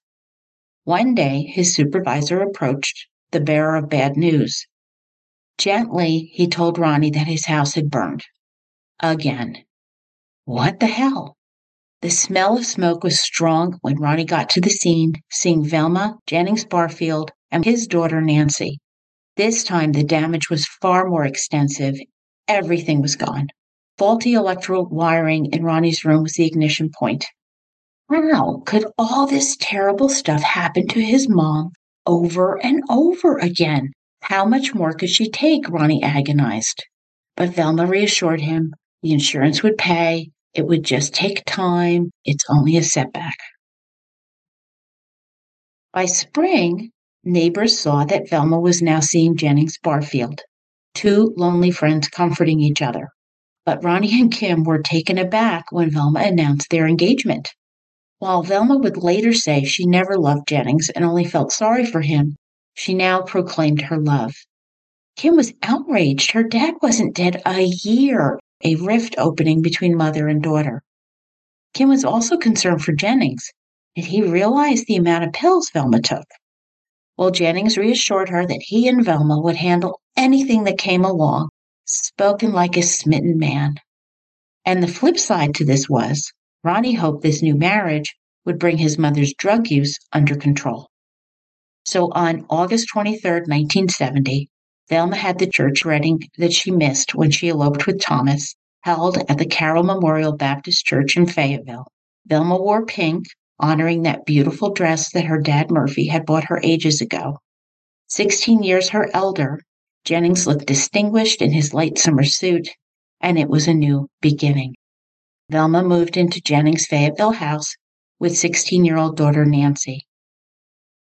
One day, his supervisor approached, the bearer of bad news. Gently, he told Ronnie that his house had burned. Again. What the hell? The smell of smoke was strong when Ronnie got to the scene, seeing Velma, Jennings Barfield, and his daughter Nancy. This time, the damage was far more extensive. Everything was gone. Faulty electrical wiring in Ronnie's room was the ignition point. How could all this terrible stuff happen to his mom over and over again? How much more could she take? Ronnie agonized. But Velma reassured him the insurance would pay. It would just take time. It's only a setback. By spring, neighbors saw that Velma was now seeing Jennings Barfield, two lonely friends comforting each other. But Ronnie and Kim were taken aback when Velma announced their engagement. While Velma would later say she never loved Jennings and only felt sorry for him, she now proclaimed her love. Kim was outraged. Her dad wasn't dead a year, a rift opening between mother and daughter. Kim was also concerned for Jennings. Did he realize the amount of pills Velma took? Well, Jennings reassured her that he and Velma would handle anything that came along, spoken like a smitten man. And the flip side to this was, Ronnie hoped this new marriage would bring his mother's drug use under control. So on August twenty-third, nineteen seventy, Velma had the church wedding that she missed when she eloped with Thomas, held at the Carroll Memorial Baptist Church in Fayetteville. Velma wore pink, honoring that beautiful dress that her dad Murphy had bought her ages ago. Sixteen years her elder, Jennings looked distinguished in his light summer suit, and it was a new beginning. Velma moved into Jennings' Fayetteville house with sixteen-year-old daughter Nancy.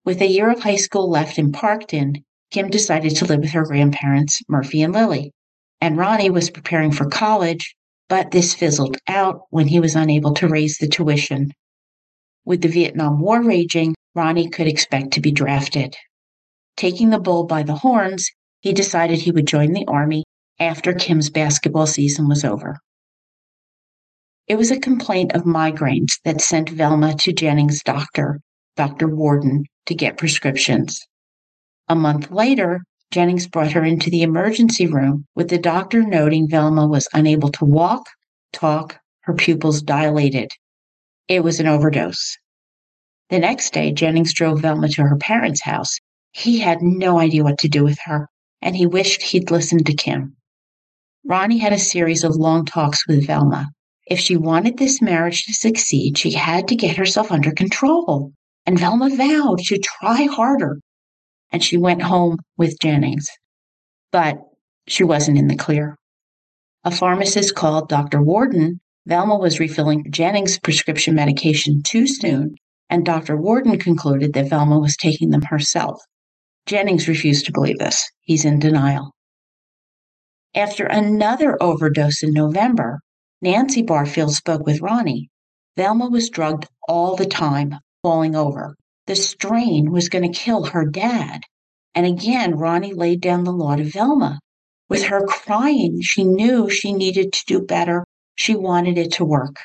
With a year of high school left in Parkton, Kim decided to live with her grandparents, Murphy and Lily, and Ronnie was preparing for college, but this fizzled out when he was unable to raise the tuition. With the Vietnam War raging, Ronnie could expect to be drafted. Taking the bull by the horns, he decided he would join the Army after Kim's basketball season was over. It was a complaint of migraines that sent Velma to Jennings' doctor, Dr. Warden, to get prescriptions. A month later, Jennings brought her into the emergency room, with the doctor noting Velma was unable to walk, talk, her pupils dilated. It was an overdose. The next day, Jennings drove Velma to her parents' house. He had no idea what to do with her, and he wished he'd listened to Kim. Ronnie had a series of long talks with Velma. If she wanted this marriage to succeed, she had to get herself under control. And Velma vowed to try harder. And she went home with Jennings. But she wasn't in the clear. A pharmacist called Doctor Warden. Velma was refilling Jennings' prescription medication too soon, and Doctor Warden concluded that Velma was taking them herself. Jennings refused to believe this. He's in denial. After another overdose in November, Nancy Barfield spoke with Ronnie. Velma was drugged all the time, falling over. The strain was going to kill her dad. And again, Ronnie laid down the law to Velma. With her crying, she knew she needed to do better. She wanted it to work.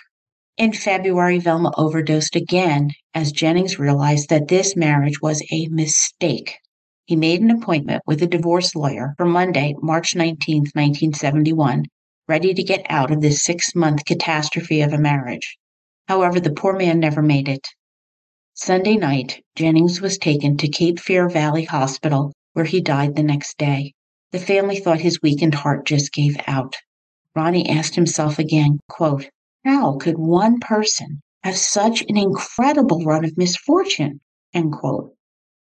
In February, Velma overdosed again as Jennings realized that this marriage was a mistake. He made an appointment with a divorce lawyer for Monday, March nineteenth, nineteen seventy-one, ready to get out of this six-month catastrophe of a marriage. However, the poor man never made it. Sunday night, Jennings was taken to Cape Fear Valley Hospital, where he died the next day. The family thought his weakened heart just gave out. Ronnie asked himself again, quote, how could one person have such an incredible run of misfortune, end quote.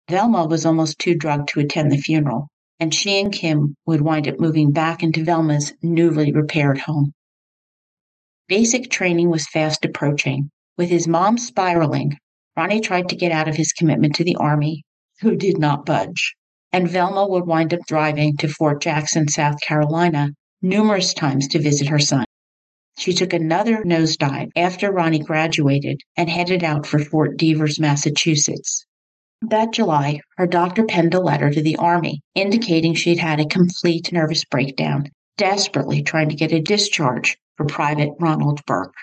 Velma was almost too drugged to attend the funeral, and she and Kim would wind up moving back into Velma's newly repaired home. Basic training was fast approaching. With his mom spiraling, Ronnie tried to get out of his commitment to the Army, who did not budge, and Velma would wind up driving to Fort Jackson, South Carolina, numerous times to visit her son. She took another nosedive after Ronnie graduated and headed out for Fort Devers, Massachusetts. That July, her doctor penned a letter to the Army indicating she'd had a complete nervous breakdown, desperately trying to get a discharge for Private Ronald Burke.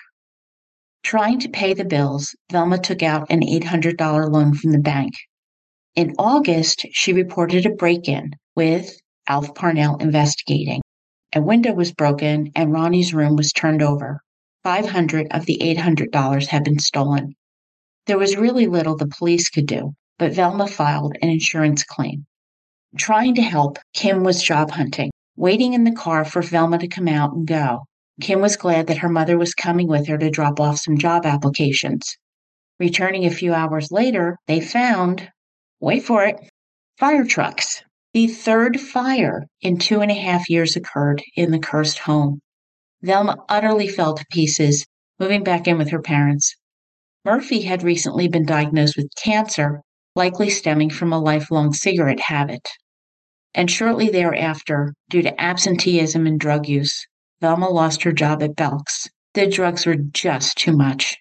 Trying to pay the bills, Velma took out an eight hundred dollars loan from the bank. In August, she reported a break-in with Alf Parnell investigating. A window was broken and Ronnie's room was turned over. five hundred dollars of the eight hundred dollars had been stolen. There was really little the police could do, but Velma filed an insurance claim. Trying to help, Kim was job hunting, waiting in the car for Velma to come out and go. Kim was glad that her mother was coming with her to drop off some job applications. Returning a few hours later, they found, wait for it, fire trucks. The third fire in two and a half years occurred in the cursed home. Velma utterly fell to pieces, moving back in with her parents. Murphy had recently been diagnosed with cancer, likely stemming from a lifelong cigarette habit. And shortly thereafter, due to absenteeism and drug use, Velma lost her job at Belk's. The drugs were just too much.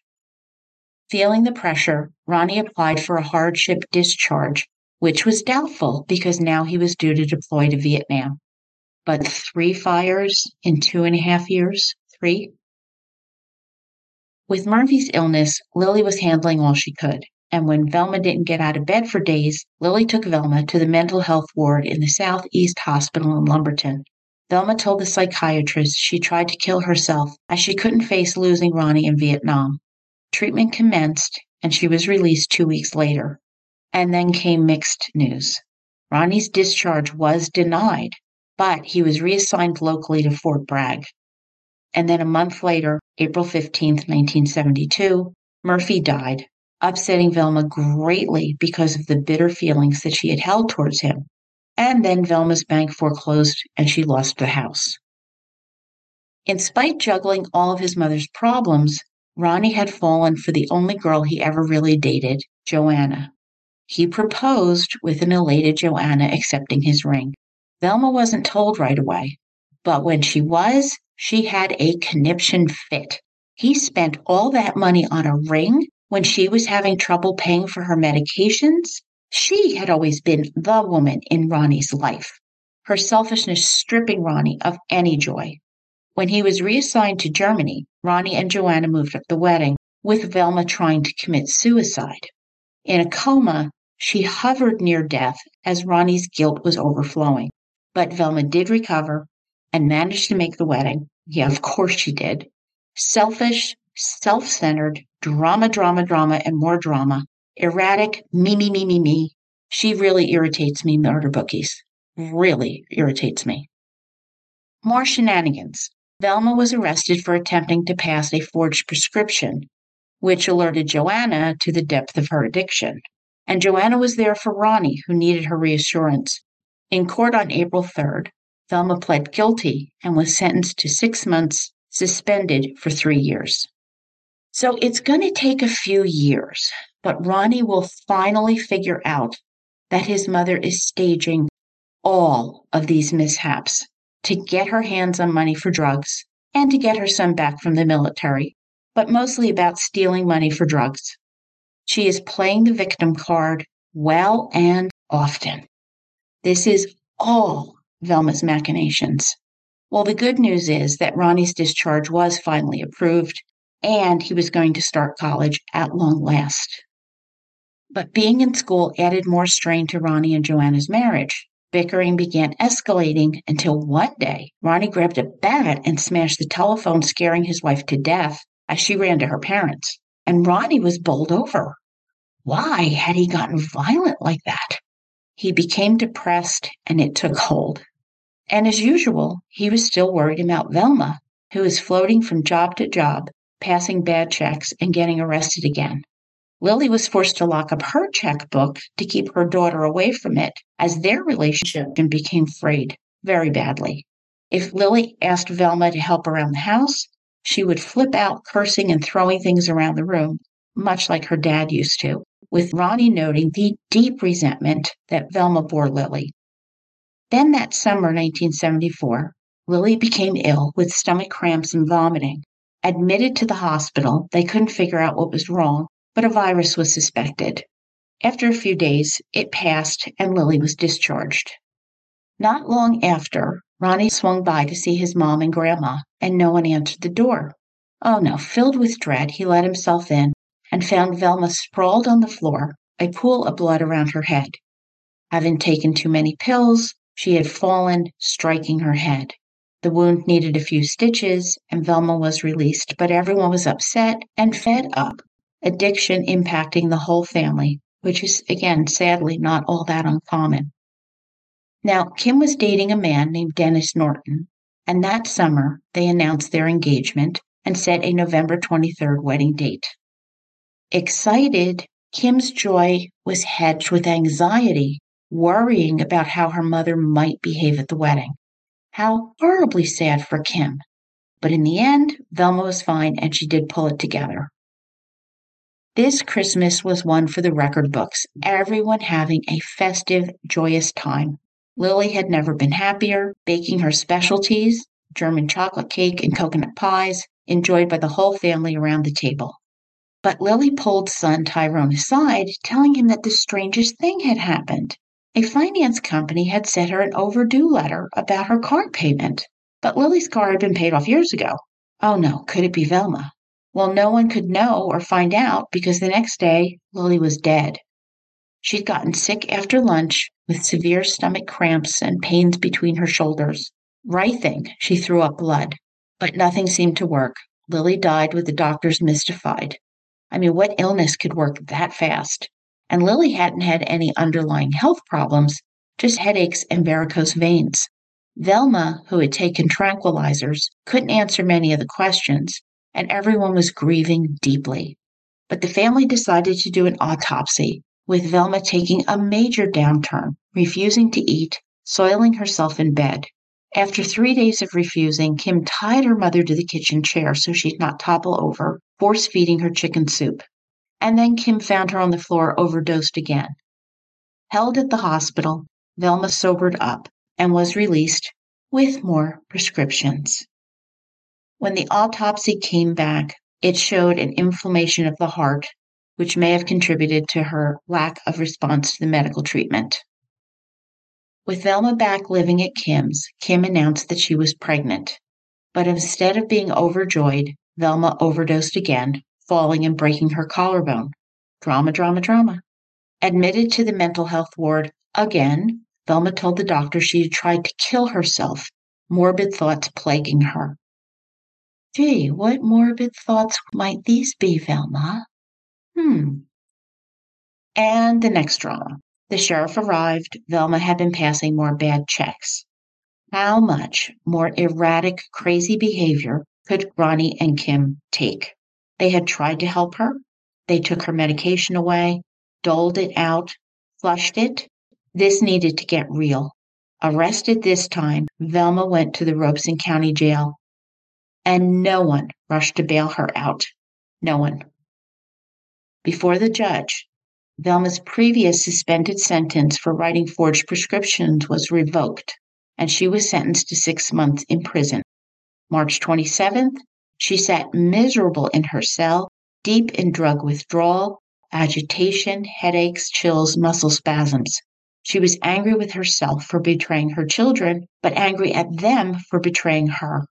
Feeling the pressure, Ronnie applied for a hardship discharge, which was doubtful because now he was due to deploy to Vietnam. But three fires in two and a half years? Three? With Murphy's illness, Lily was handling all she could. And when Velma didn't get out of bed for days, Lily took Velma to the mental health ward in the Southeast Hospital in Lumberton. Velma told the psychiatrist she tried to kill herself as she couldn't face losing Ronnie in Vietnam. Treatment commenced, and she was released two weeks later. And then came mixed news. Ronnie's discharge was denied, but he was reassigned locally to Fort Bragg. And then a month later, April fifteenth, nineteen seventy-two, Murphy died, upsetting Velma greatly because of the bitter feelings that she had held towards him. And then Velma's bank foreclosed and she lost the house. In spite of juggling all of his mother's problems, Ronnie had fallen for the only girl he ever really dated, Joanna. He proposed with an elated Joanna accepting his ring. Velma wasn't told right away, but when she was, she had a conniption fit. He spent all that money on a ring when she was having trouble paying for her medications. She had always been the woman in Ronnie's life, her selfishness stripping Ronnie of any joy. When he was reassigned to Germany, Ronnie and Joanna moved up the wedding, with Velma trying to commit suicide. In a coma, she hovered near death as Ronnie's guilt was overflowing. But Velma did recover and managed to make the wedding. Yeah, of course she did. Selfish, self-centered, drama, drama, drama, and more drama. Erratic, me, me, me, me, me. She really irritates me, murder bookies. Really irritates me. More shenanigans. Velma was arrested for attempting to pass a forged prescription, which alerted Joanna to the depth of her addiction. And Joanna was there for Ronnie, who needed her reassurance. In court on April third, Velma pled guilty and was sentenced to six months, suspended for three years. So it's going to take a few years, but Ronnie will finally figure out that his mother is staging all of these mishaps to get her hands on money for drugs and to get her son back from the military, but mostly about stealing money for drugs. She is playing the victim card well and often. This is all Velma's machinations. Well, the good news is that Ronnie's discharge was finally approved, and he was going to start college at long last. But being in school added more strain to Ronnie and Joanna's marriage. Bickering began escalating until one day, Ronnie grabbed a bat and smashed the telephone, scaring his wife to death as she ran to her parents. And Ronnie was bowled over. Why had he gotten violent like that? He became depressed, and it took hold. And as usual, he was still worried about Velma, who was floating from job to job, passing bad checks and getting arrested again. Lily was forced to lock up her checkbook to keep her daughter away from it, as their relationship became frayed very badly. If Lily asked Velma to help around the house, she would flip out, cursing and throwing things around the room, much like her dad used to, with Ronnie noting the deep resentment that Velma bore Lily. Then that summer, nineteen seventy-four, Lily became ill with stomach cramps and vomiting. Admitted to the hospital, they couldn't figure out what was wrong, but a virus was suspected. After a few days, it passed and Lily was discharged. Not long after, Ronnie swung by to see his mom and grandma, and no one answered the door. Oh no, filled with dread, he let himself in and found Velma sprawled on the floor, a pool of blood around her head. Having taken too many pills, she had fallen, striking her head. The wound needed a few stitches, and Velma was released, but everyone was upset and fed up, addiction impacting the whole family, which is, again, sadly not all that uncommon. Now, Kim was dating a man named Dennis Norton, and that summer they announced their engagement and set a November twenty-third wedding date. Excited, Kim's joy was hedged with anxiety, worrying about how her mother might behave at the wedding. How horribly sad for Kim. But in the end, Velma was fine and she did pull it together. This Christmas was one for the record books, everyone having a festive, joyous time. Lily had never been happier, baking her specialties, German chocolate cake and coconut pies, enjoyed by the whole family around the table. But Lily pulled son Tyrone aside, telling him that the strangest thing had happened. A finance company had sent her an overdue letter about her car payment, but Lily's car had been paid off years ago. Oh no, could it be Velma? Well, no one could know or find out because the next day, Lily was dead. She'd gotten sick after lunch with severe stomach cramps and pains between her shoulders. Writhing, she threw up blood, but nothing seemed to work. Lily died with the doctors mystified. I mean, what illness could work that fast? And Lily hadn't had any underlying health problems, just headaches and varicose veins. Velma, who had taken tranquilizers, couldn't answer many of the questions, and everyone was grieving deeply. But the family decided to do an autopsy, with Velma taking a major downturn, refusing to eat, soiling herself in bed. After three days of refusing, Kim tied her mother to the kitchen chair so she'd not topple over, force-feeding her chicken soup. And then Kim found her on the floor, overdosed again. Held at the hospital, Velma sobered up and was released with more prescriptions. When the autopsy came back, it showed an inflammation of the heart, which may have contributed to her lack of response to the medical treatment. With Velma back living at Kim's, Kim announced that she was pregnant. But instead of being overjoyed, Velma overdosed again, falling and breaking her collarbone. Drama, drama, drama. Admitted to the mental health ward again, Velma told the doctor she had tried to kill herself, morbid thoughts plaguing her. Gee, what morbid thoughts might these be, Velma? Hmm. And the next drama. The sheriff arrived. Velma had been passing more bad checks. How much more erratic, crazy behavior could Ronnie and Kim take? They had tried to help her. They took her medication away, doled it out, flushed it. This needed to get real. Arrested this time, Velma went to the Robeson County Jail, and no one rushed to bail her out. No one. Before the judge, Velma's previous suspended sentence for writing forged prescriptions was revoked, and she was sentenced to six months in prison. March twenty-seventh, she sat miserable in her cell, deep in drug withdrawal, agitation, headaches, chills, muscle spasms. She was angry with herself for betraying her children, but angry at them for betraying her.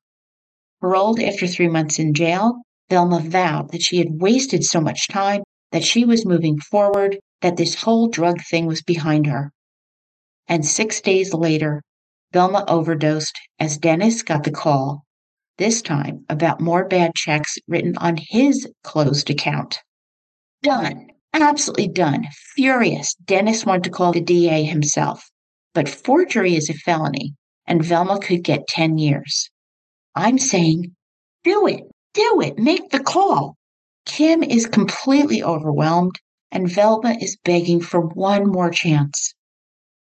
Paroled after three months in jail, Velma vowed that she had wasted so much time, that she was moving forward, that this whole drug thing was behind her. And six days later, Velma overdosed as Dennis got the call, this time about more bad checks written on his closed account. Done. Absolutely done. Furious, Dennis wanted to call the D A himself. But forgery is a felony, and Velma could get ten years. I'm saying, do it. Do it. Make the call. Kim is completely overwhelmed, and Velma is begging for one more chance.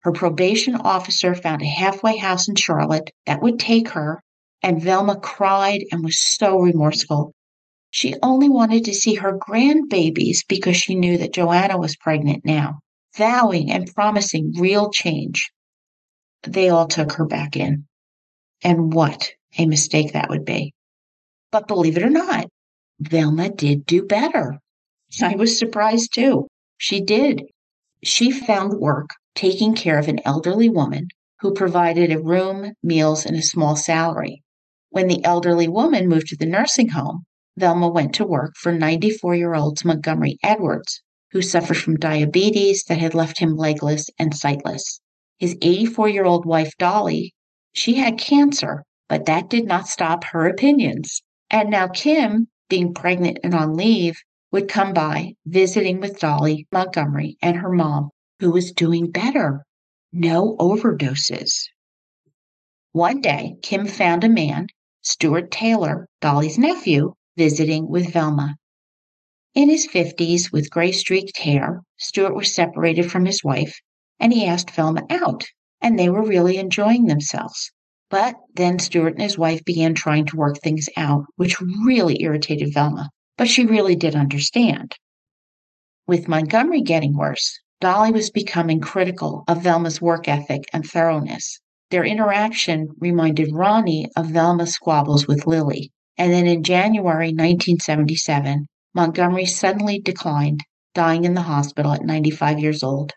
Her probation officer found a halfway house in Charlotte that would take her, and Velma cried and was so remorseful. She only wanted to see her grandbabies because she knew that Joanna was pregnant now, vowing and promising real change. They all took her back in. And what a mistake that would be. But believe it or not, Velma did do better. I was surprised too. She did. She found work taking care of an elderly woman who provided a room, meals, and a small salary. When the elderly woman moved to the nursing home, Velma went to work for ninety-four-year-old Montgomery Edwards, who suffered from diabetes that had left him legless and sightless. His eighty-four-year-old wife, Dolly, she had cancer, but that did not stop her opinions. And now Kim, being pregnant and on leave, would come by, visiting with Dolly, Montgomery, and her mom, who was doing better. No overdoses. One day, Kim found a man, Stuart Taylor, Dolly's nephew, visiting with Velma. In his fifties, with gray-streaked hair, Stuart was separated from his wife, and he asked Velma out, and they were really enjoying themselves. But then Stuart and his wife began trying to work things out, which really irritated Velma, but she really did understand. With Montgomery getting worse, Dolly was becoming critical of Velma's work ethic and thoroughness. Their interaction reminded Ronnie of Velma's squabbles with Lily. And then in January nineteen seventy-seven, Montgomery suddenly declined, dying in the hospital at ninety-five years old.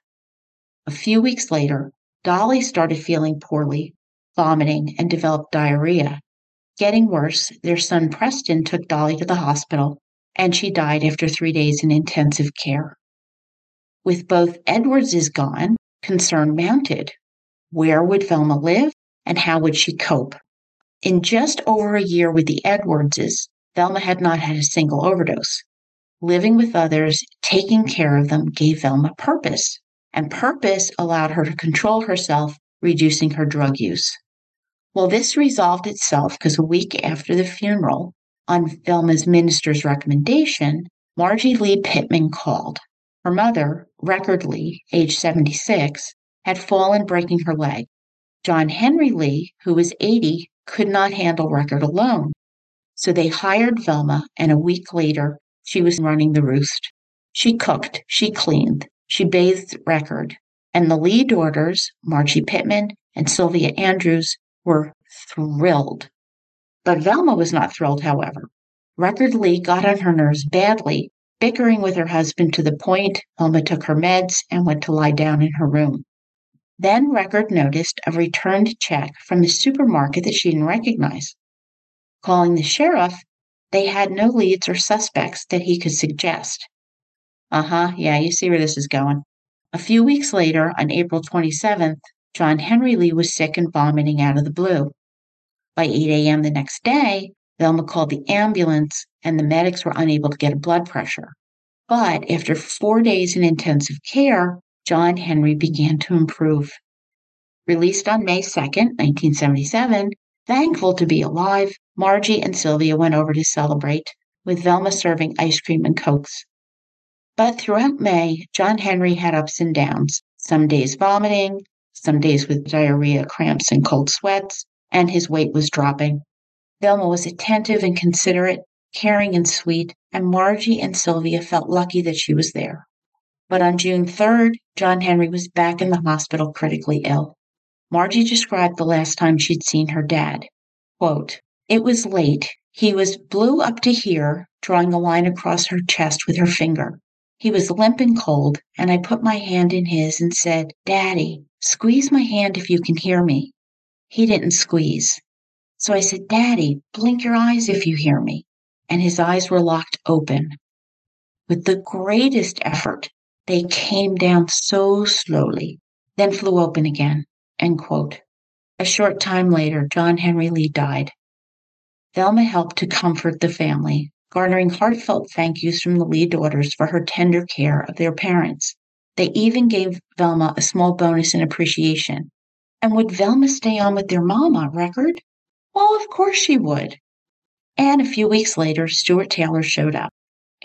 A few weeks later, Dolly started feeling poorly, vomiting, and developed diarrhea. Getting worse, their son Preston took Dolly to the hospital, and she died after three days in intensive care. With both Edwardses gone, concern mounted. Where would Velma live, and how would she cope? In just over a year with the Edwardses, Velma had not had a single overdose. Living with others, taking care of them, gave Velma purpose, and purpose allowed her to control herself, reducing her drug use. Well, this resolved itself because a week after the funeral, on Velma's minister's recommendation, Margie Lee Pittman called. Her mother, Record Lee, age seventy-six, had fallen, breaking her leg. John Henry Lee, who was eighty, could not handle Record alone. So they hired Velma, and a week later, she was running the roost. She cooked, she cleaned, she bathed Record, and the Lee daughters, Margie Pittman and Sylvia Andrews, were thrilled. But Velma was not thrilled, however. Record Lee got on her nerves badly, bickering with her husband to the point Velma took her meds and went to lie down in her room. Then Record noticed a returned check from the supermarket that she didn't recognize. Calling the sheriff, they had no leads or suspects that he could suggest. Uh-huh, yeah, you see where this is going. A few weeks later, on April twenty-seventh, John Henry Lee was sick and vomiting out of the blue. By eight a.m. the next day, Velma called the ambulance, and the medics were unable to get a blood pressure. But after four days in intensive care, John Henry began to improve. Released on May second, nineteen seventy-seven, thankful to be alive, Margie and Sylvia went over to celebrate, with Velma serving ice cream and cokes. But throughout May, John Henry had ups and downs, some days vomiting, some days with diarrhea, cramps, and cold sweats, and his weight was dropping. Velma was attentive and considerate, caring and sweet, and Margie and Sylvia felt lucky that she was there. But on June third, John Henry was back in the hospital critically ill. Margie described the last time she'd seen her dad. Quote, "It was late. He was blue up to here," drawing a line across her chest with her finger. "He was limp and cold, and I put my hand in his and said, 'Daddy, squeeze my hand if you can hear me.' He didn't squeeze. So I said, 'Daddy, blink your eyes if you hear me.' And his eyes were locked open. With the greatest effort, they came down so slowly, then flew open again." End quote. A short time later, John Henry Lee died. Velma helped to comfort the family, garnering heartfelt thank yous from the Lee daughters for her tender care of their parents. They even gave Velma a small bonus in appreciation. And would Velma stay on with their mom on record? Well, of course she would. And a few weeks later, Stuart Taylor showed up.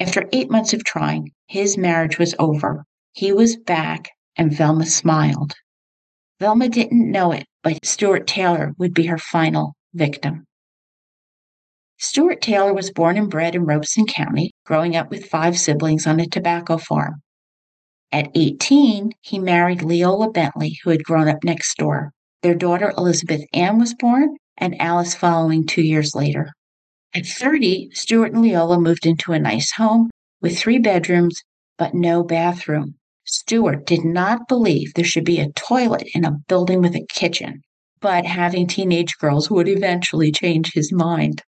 After eight months of trying, his marriage was over. He was back, and Velma smiled. Velma didn't know it, but Stuart Taylor would be her final victim. Stuart Taylor was born and bred in Robeson County, growing up with five siblings on a tobacco farm. At eighteen, he married Leola Bentley, who had grown up next door. Their daughter Elizabeth Ann was born, and Alice following two years later. At thirty, Stuart and Leola moved into a nice home with three bedrooms, but no bathroom. Stuart did not believe there should be a toilet in a building with a kitchen, but having teenage girls would eventually change his mind.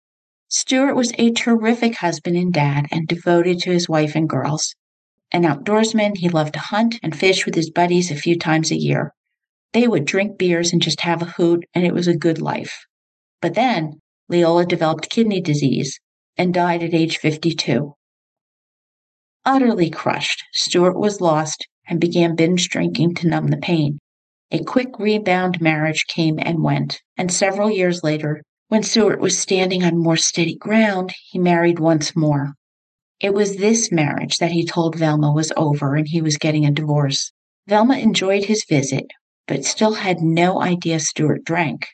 Stuart was a terrific husband and dad and devoted to his wife and girls. An outdoorsman, he loved to hunt and fish with his buddies a few times a year. They would drink beers and just have a hoot, and it was a good life. But then, Leola developed kidney disease and died at age fifty-two. Utterly crushed, Stuart was lost and began binge drinking to numb the pain. A quick rebound marriage came and went, and several years later, when Stuart was standing on more steady ground, he married once more. It was this marriage that he told Velma was over and he was getting a divorce. Velma enjoyed his visit, but still had no idea Stuart drank.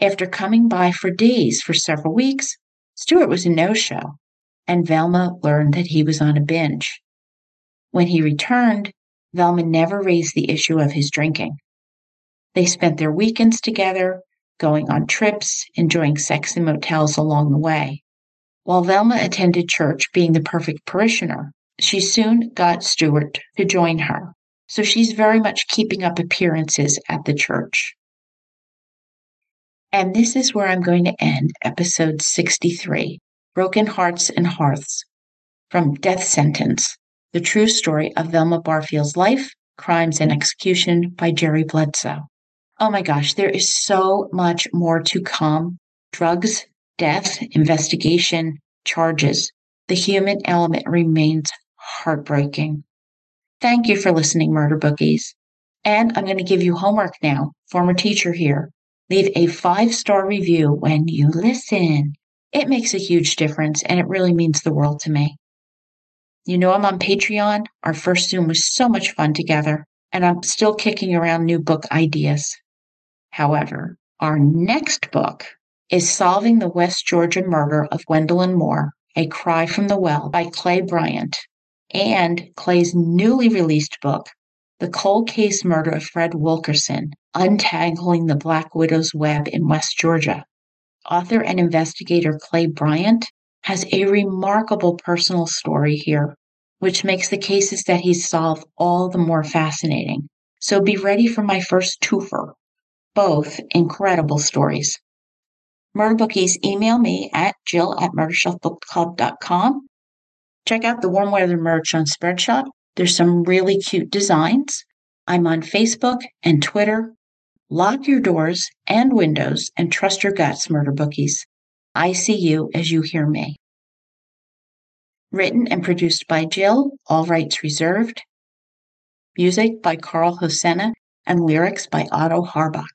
After coming by for days for several weeks, Stuart was a no-show, and Velma learned that he was on a binge. When he returned, Velma never raised the issue of his drinking. They spent their weekends together, going on trips, enjoying sex in motels along the way. While Velma attended church, being the perfect parishioner, she soon got Stuart to join her, so she's very much keeping up appearances at the church. And this is where I'm going to end episode sixty-three, Broken Hearts and Hearths, from Death Sentence, the true story of Velma Barfield's life, crimes, and execution by Jerry Bledsoe. Oh my gosh, there is so much more to come. Drugs, death, investigation, charges. The human element remains heartbreaking. Thank you for listening, Murder Bookies. And I'm going to give you homework now, former teacher here. Leave a five-star review when you listen. It makes a huge difference, and it really means the world to me. You know I'm on Patreon. Our first Zoom was so much fun together, and I'm still kicking around new book ideas. However, our next book is Solving the West Georgia Murder of Gwendolyn Moore, A Cry from the Well by Clay Bryant, and Clay's newly released book, The Cold Case Murder of Fred Wilkerson, Untangling the Black Widow's Web in West Georgia. Author and investigator Clay Bryant has a remarkable personal story here, which makes the cases that he's solved all the more fascinating. So be ready for my first twofer. Both incredible stories. Murder Bookies, email me at jill at murder shelf book club dot com. Check out the warm weather merch on Spreadshop. There's some really cute designs. I'm on Facebook and Twitter. Lock your doors and windows and trust your guts, Murder Bookies. I see you as you hear me. Written and produced by Jill, all rights reserved. Music by Carl Hosena and lyrics by Otto Harbach.